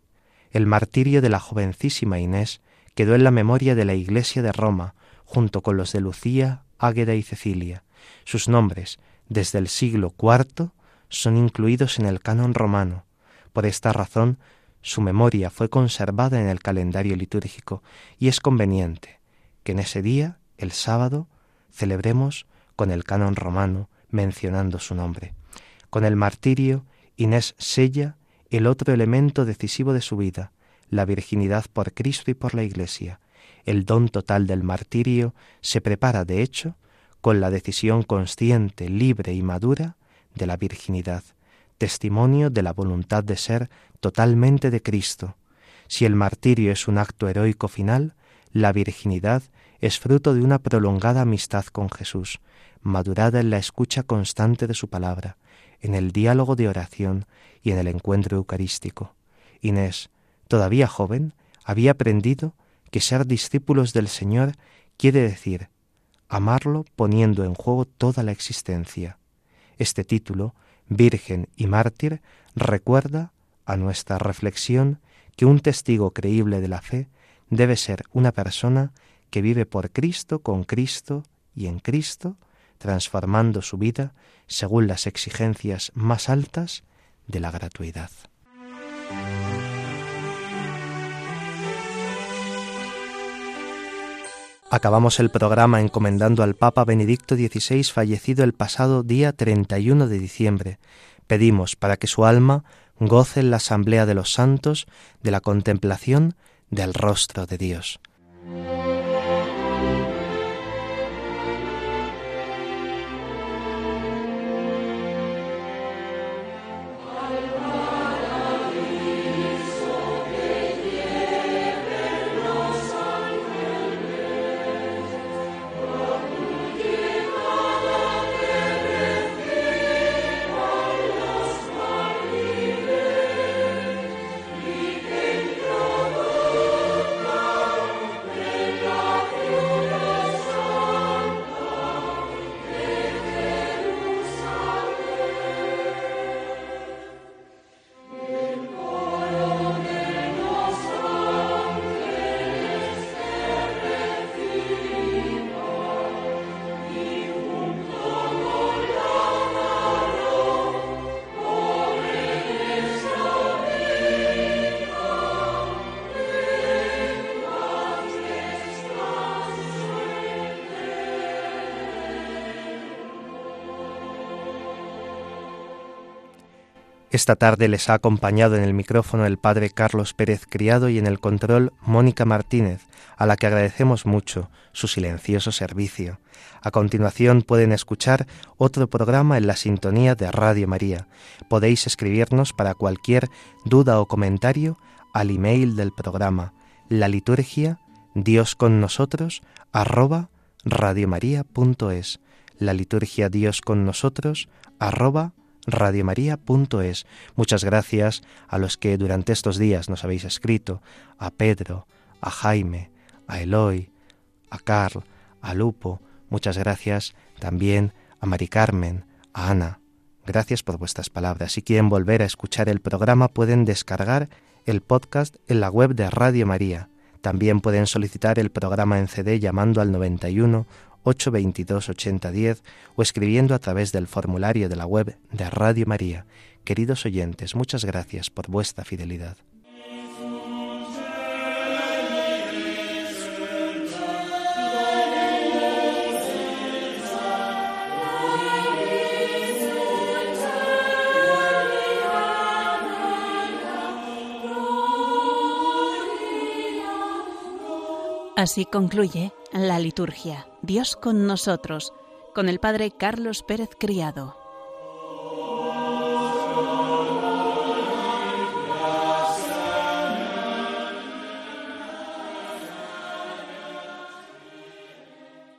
El martirio de la jovencísima Inés quedó en la memoria de la Iglesia de Roma, junto con los de Lucía, Águeda y Cecilia. Sus nombres, desde el siglo IV, son incluidos en el canon romano. Por esta razón, su memoria fue conservada en el calendario litúrgico y es conveniente que en ese día, el sábado, celebremos con el canon romano mencionando su nombre. Con el martirio, Inés sella el otro elemento decisivo de su vida, la virginidad por Cristo y por la Iglesia. El don total del martirio se prepara, de hecho, con la decisión consciente, libre y madura de la virginidad, testimonio de la voluntad de ser totalmente de Cristo. Si el martirio es un acto heroico final, la virginidad es fruto de una prolongada amistad con Jesús, madurada en la escucha constante de su palabra, en el diálogo de oración y en el encuentro eucarístico. Inés, todavía joven, había aprendido que ser discípulos del Señor quiere decir amarlo poniendo en juego toda la existencia. Este título, Virgen y Mártir, recuerda a nuestra reflexión que un testigo creíble de la fe debe ser una persona que vive por Cristo, con Cristo y en Cristo, transformando su vida según las exigencias más altas de la gratuidad. Acabamos el programa encomendando al Papa Benedicto XVI, fallecido el pasado día 31 de diciembre. Pedimos para que su alma goce en la asamblea de los santos de la contemplación del rostro de Dios. Esta tarde les ha acompañado en el micrófono el padre Carlos Pérez Criado y en el control Mónica Martínez, a la que agradecemos mucho su silencioso servicio. A continuación pueden escuchar otro programa en la sintonía de Radio María. Podéis escribirnos para cualquier duda o comentario al email del programa, laliturgiadiosconnosotros@radiomaria.es, laliturgiadiosconnosotros@radiomaria.es. radiomaria.es. Muchas gracias a los que durante estos días nos habéis escrito, a Pedro, a Jaime, a Eloy, a Carl, a Lupo. Muchas gracias también a Mari Carmen, a Ana. Gracias por vuestras palabras. Si quieren volver a escuchar el programa, pueden descargar el podcast en la web de Radio María. También pueden solicitar el programa en CD llamando al 91 822 8010 o escribiendo a través del formulario de la web de Radio María. Queridos oyentes, muchas gracias por vuestra fidelidad. Así concluye la liturgia. Dios con nosotros, con el padre Carlos Pérez Criado.